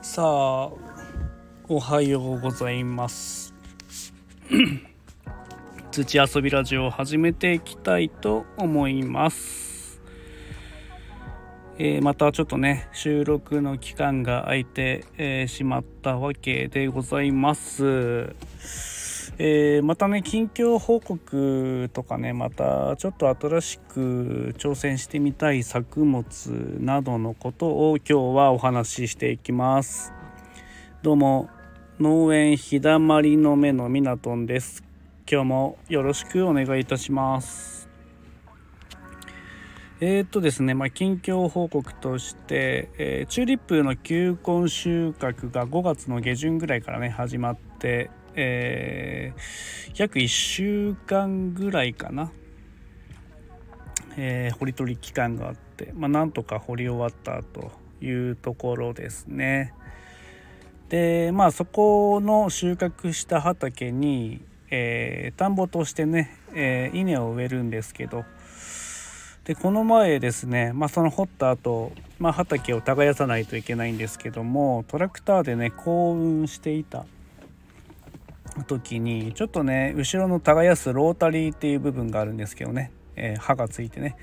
さあ、おはようございます土遊びラジオを始めていきたいと思います、またちょっとね、収録の期間が空いて、しまったわけでございます、またね、近況報告とかね、またちょっと新しく挑戦してみたい作物などのことを今日はお話ししていきます。どうも、農園日だまりの目のみなとんです。今日もよろしくお願いいたします。ですね、近況報告として、チューリップの球根収穫が5月の下旬ぐらいからね始まって、約1週間ぐらいかな、掘り取り期間があって、なんとか掘り終わったというところですね。で、そこの収穫した畑に田んぼとしてね、稲を植えるんですけど、でこの前ですね、その掘った後、畑を耕さないといけないんですけども、トラクターでね耕運していた時にちょっとね、後ろの耕すロータリーっていう部分があるんですけどね、刃がついてね、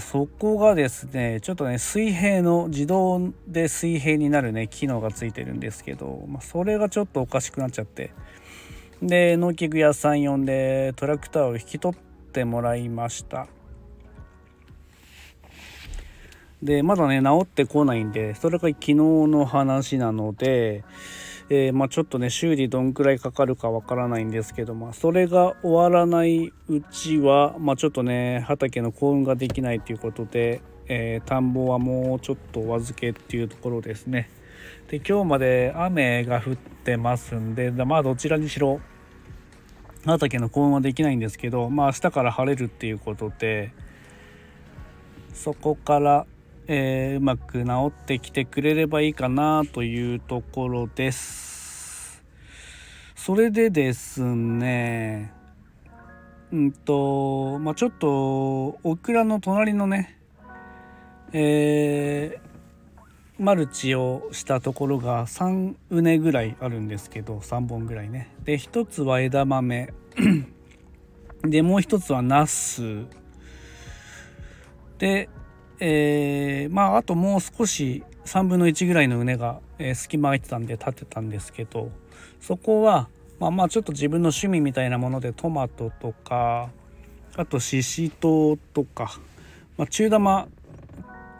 そこがですねちょっとね、水平の自動で水平になるね機能がついてるんですけど、それがちょっとおかしくなっちゃって、で農機具屋さん呼んでトラクターを引き取ってもらいました。でまだね治ってこないんで、それが昨日の話なので、ちょっとね修理どんくらいかかるかわからないんですけど、それが終わらないうちは、ちょっとね畑の耕運ができないということで、田んぼはもうちょっとお預けっていうところですね。で今日まで雨が降ってますんで、どちらにしろ畑の耕運はできないんですけど、明日から晴れるっていうことで、そこから、うまく治ってきてくれればいいかなというところです。それでですね、ちょっとオクラの隣のね、マルチをしたところが3畝ぐらいあるんですけど、3本ぐらいね。で1つは枝豆でもう1つはナスで、あともう少し3分の1ぐらいの畝が、隙間空いてたんで立てたんですけど、そこはちょっと自分の趣味みたいなものでトマトとか、あとシシトウとか、中玉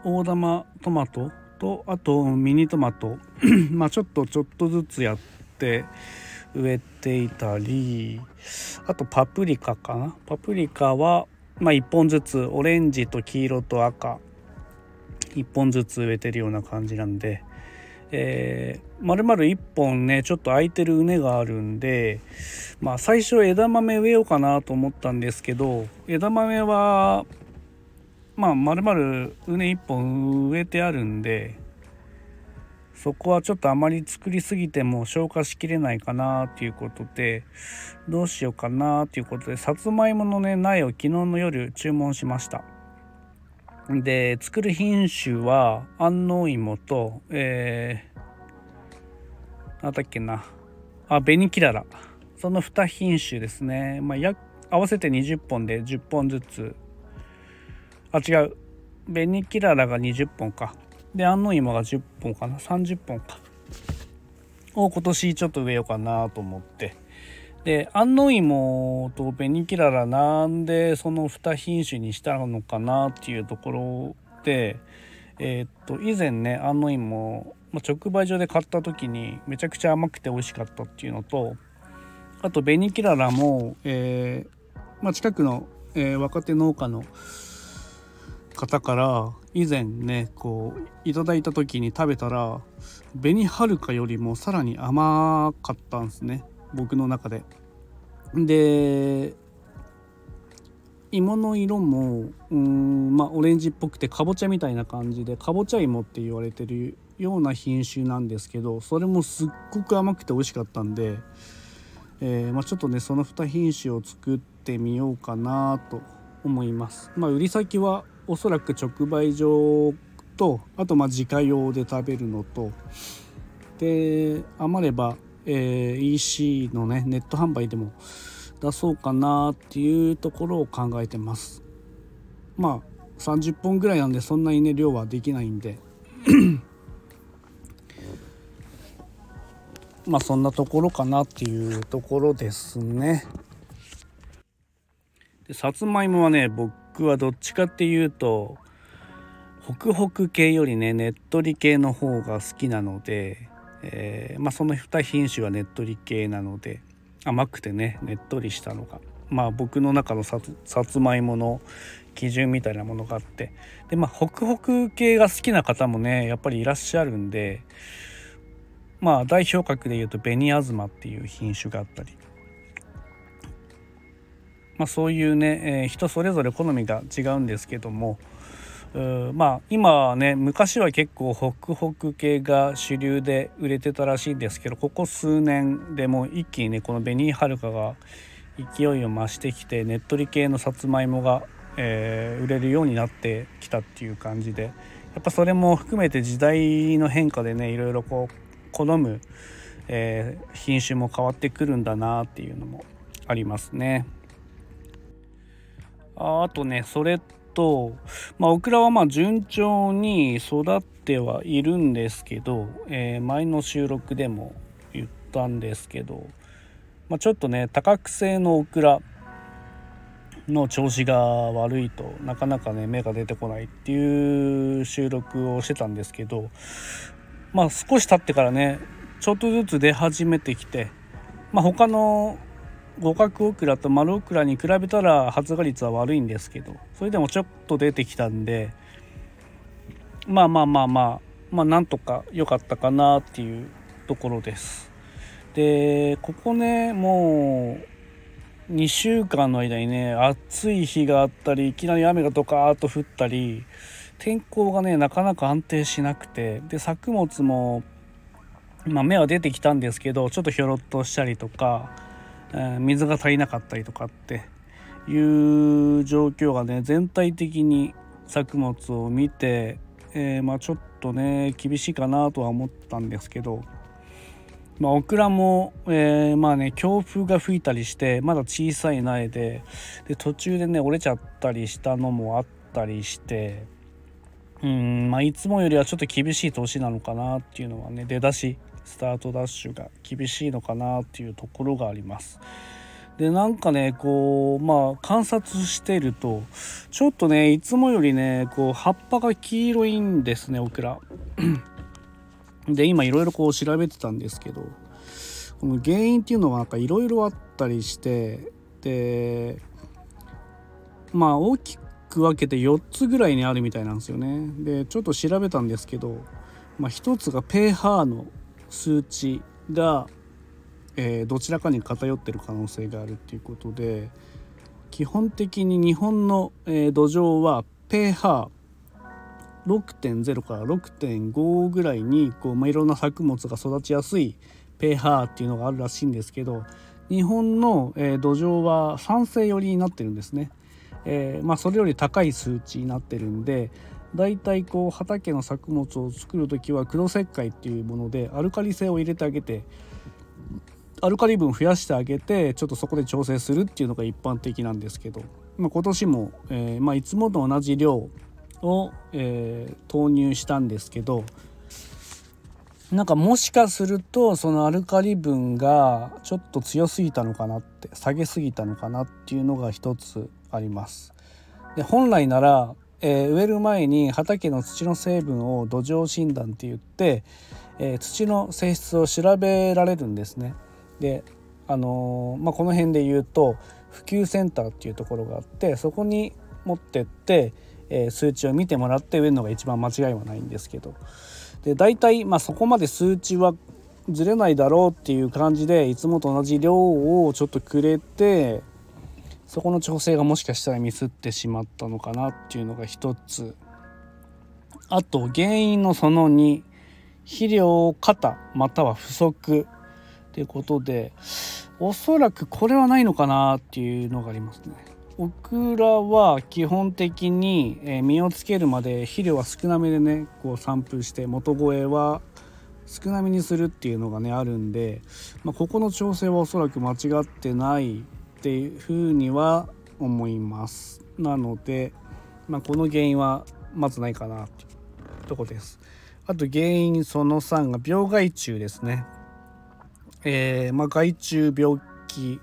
大玉トマトと、あとミニトマトちょっとずつやって植えていたり、あとパプリカかな。パプリカは1本ずつ、オレンジと黄色と赤1本ずつ植えてるような感じなんで、丸々1本ねちょっと空いてる畝があるんで、最初枝豆植えようかなと思ったんですけど、枝豆は丸々畝1本植えてあるんで、そこはちょっとあまり作りすぎても消化しきれないかなということで、どうしようかなということで、さつまいもの、苗を昨日の夜注文しました。で作る品種は安納芋と、紅キララ、その2品種ですね。合わせて20本で10本ずつ、紅キララが20本か、で安納芋が10本かな、30本かを今年ちょっと植えようかなと思って。で安納芋と紅キララ、なんでその2品種にしたのかなっていうところで、以前ね安納芋、直売所で買った時にめちゃくちゃ甘くて美味しかったっていうのと、あと紅キララも、近くの、若手農家の方から以前ねいただいた時に食べたら、紅はるかよりもさらに甘かったんですね、僕の中で。で芋の色もオレンジっぽくて、かぼちゃみたいな感じで、かぼちゃ芋って言われてるような品種なんですけど、それもすっごく甘くて美味しかったんで、ちょっとねその2品種を作ってみようかなと思います。まあ、売り先はおそらく直売所と、あとまあ自家用で食べるのと、で余れば、EC のねネット販売でも出そうかなっていうところを考えてます。まあ30本ぐらいなんでそんなにね量はできないんでまあそんなところかなっていうところですね。でさつまいもはね、僕はどっちかっていうとホクホク系よりねねっとり系の方が好きなので、まあその2品種はねっとり系なので、甘くてねねっとりしたのがまあ僕の中のさつまいもの基準みたいなものがあって、でまあホクホク系が好きな方もねやっぱりいらっしゃるんで、まあ代表格でいうと紅あずまっていう品種があったり、まあそういうね、人それぞれ好みが違うんですけども、まあ今はね、昔は結構ホクホク系が主流で売れてたらしいんですけど、ここ数年でもう一気にねこの紅はるかが勢いを増してきて、ねっとり系のさつまいもが、売れるようになってきたっていう感じで、やっぱそれも含めて時代の変化でねいろいろこう好む、品種も変わってくるんだなっていうのもありますね。 あとねそれと、まあ、オクラはまあ順調に育ってはいるんですけど、前の収録でも言ったんですけど、まあ、ちょっとね多角性のオクラの調子が悪いとなかなかね芽が出てこないっていう収録をしてたんですけど、まあ少し経ってからねちょっとずつ出始めてきて、まあ他の五角オクラと丸オクラに比べたら発芽率は悪いんですけど、それでもちょっと出てきたんで、まあなんとか良かったかなっていうところです。でここねもう2週間の間にね暑い日があったり、いきなり雨がドカーッと降ったり、天候がねなかなか安定しなくて、で作物も、まあ、芽は出てきたんですけどちょっとひょろっとしたりとか、水が足りなかったりとかっていう状況がね全体的に作物を見て、まあちょっとね厳しいかなとは思ったんですけど、まあ、オクラも、まあね強風が吹いたりしてまだ小さい苗 で途中でね折れちゃったりしたのもあったりして、まあいつもよりはちょっと厳しい年なのかなっていうのはね、出だしスタートダッシュが厳しいのかなっていうところがあります。でなんかねこうまあ観察してるとちょっとねいつもよりねこう葉っぱが黄色いんですねオクラで今いろいろこう調べてたんですけど、この原因っていうのはなんかいろいろあったりして、でまあ大きく分けて4つぐらいにあるみたいなんですよね。でちょっと調べたんですけど、まあ、1つが pH の数値が、どちらかに偏ってる可能性があるっていうことで、基本的に日本の、土壌は pH6.0 から 6.5 ぐらいにこう、まあ、いろんな作物が育ちやすい pH っていうのがあるらしいんですけど、日本の、土壌は酸性寄りになってるんですね。まあ、それより高い数値になってるんで、だいたいこう畑の作物を作るときは黒石灰っていうものでアルカリ性を入れてあげて、アルカリ分増やしてあげてちょっとそこで調整するっていうのが一般的なんですけど、まあ、今年も、まあ、いつもと同じ量を、投入したんですけど、なんかもしかするとそのアルカリ分がちょっと強すぎたのかなって、下げすぎたのかなっていうのが一つあります。で本来なら、植える前に畑の土の成分を土壌診断って言って、土の性質を調べられるんですね。でまあ、この辺で言うと普及センターっていうところがあって、そこに持ってって数値を見てもらって植えるのが一番間違いはないんですけど、で大体、まあ、そこまで数値はずれないだろうっていう感じでいつもと同じ量をちょっとくれて、そこの調整がもしかしたらミスってしまったのかなっていうのが一つ。あと原因のその2、肥料過多または不足ってことで、おそらくこれはないのかなっていうのがありますね。オクラは基本的に実をつけるまで肥料は少なめでね、こう散布して元肥は少なめにするっていうのがねあるんで、ここの調整はおそらく間違ってないっていうふうには思います。なので、この原因はまずないかなっていうとこです。あと原因その3が病害虫ですね。害虫病気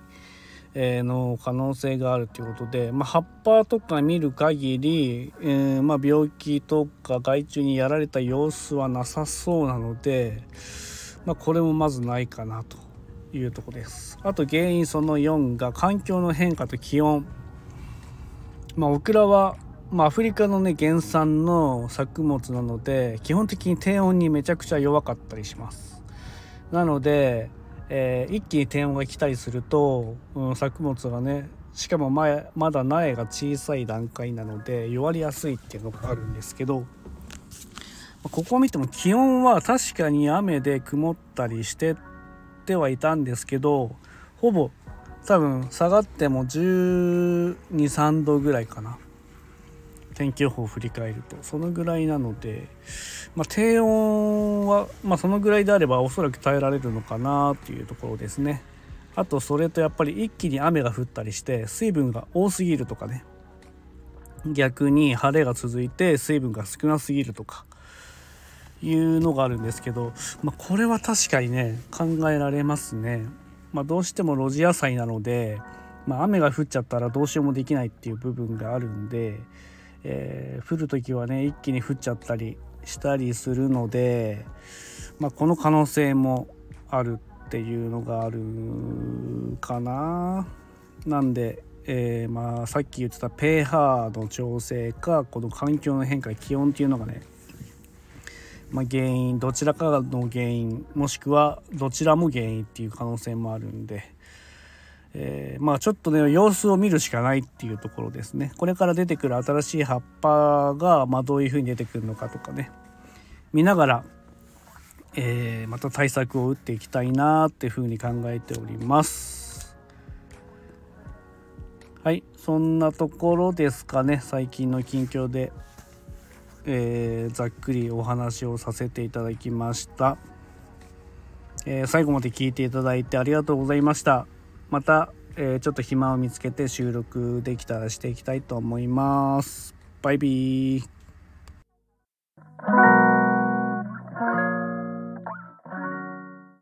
の可能性があるということで、葉っぱとか見る限り、病気とか害虫にやられた様子はなさそうなので、これもまずないかなというところです。あと原因その4が環境の変化と気温。オクラは、アフリカのね原産の作物なので基本的に低温にめちゃくちゃ弱かったりします。なので、一気に低温が来たりすると、作物がね、しかもまだ苗が小さい段階なので弱りやすいっていうのがあるんですけど、ここを見ても気温は確かに雨で曇ったりしてってはいたんですけど、ほぼ多分下がっても12、13度ぐらいかな、天気予報を振り返るとそのぐらいなので、低温は、そのぐらいであればおそらく耐えられるのかなっていうところですね。あとそれとやっぱり一気に雨が降ったりして水分が多すぎるとかね、逆に晴れが続いて水分が少なすぎるとかいうのがあるんですけど、これは確かにね考えられますね。どうしても露地野菜なので、雨が降っちゃったらどうしようもできないっていう部分があるんで、降るときはね一気に降っちゃったりしたりするので、この可能性もあるっていうのがあるかな。なんで、さっき言ってた pH の調整かこの環境の変化気温っていうのがね、原因、どちらかの原因もしくはどちらも原因っていう可能性もあるんで、ちょっとね様子を見るしかないっていうところですね。これから出てくる新しい葉っぱが、どういうふうに出てくるのかとかね見ながら、また対策を打っていきたいなっていうふうに考えております。はい、そんなところですかね。最近の近況で、ざっくりお話をさせていただきました。最後まで聞いていただいてありがとうございました。また、ちょっと暇を見つけて収録できたらしていきたいと思います。バイビー。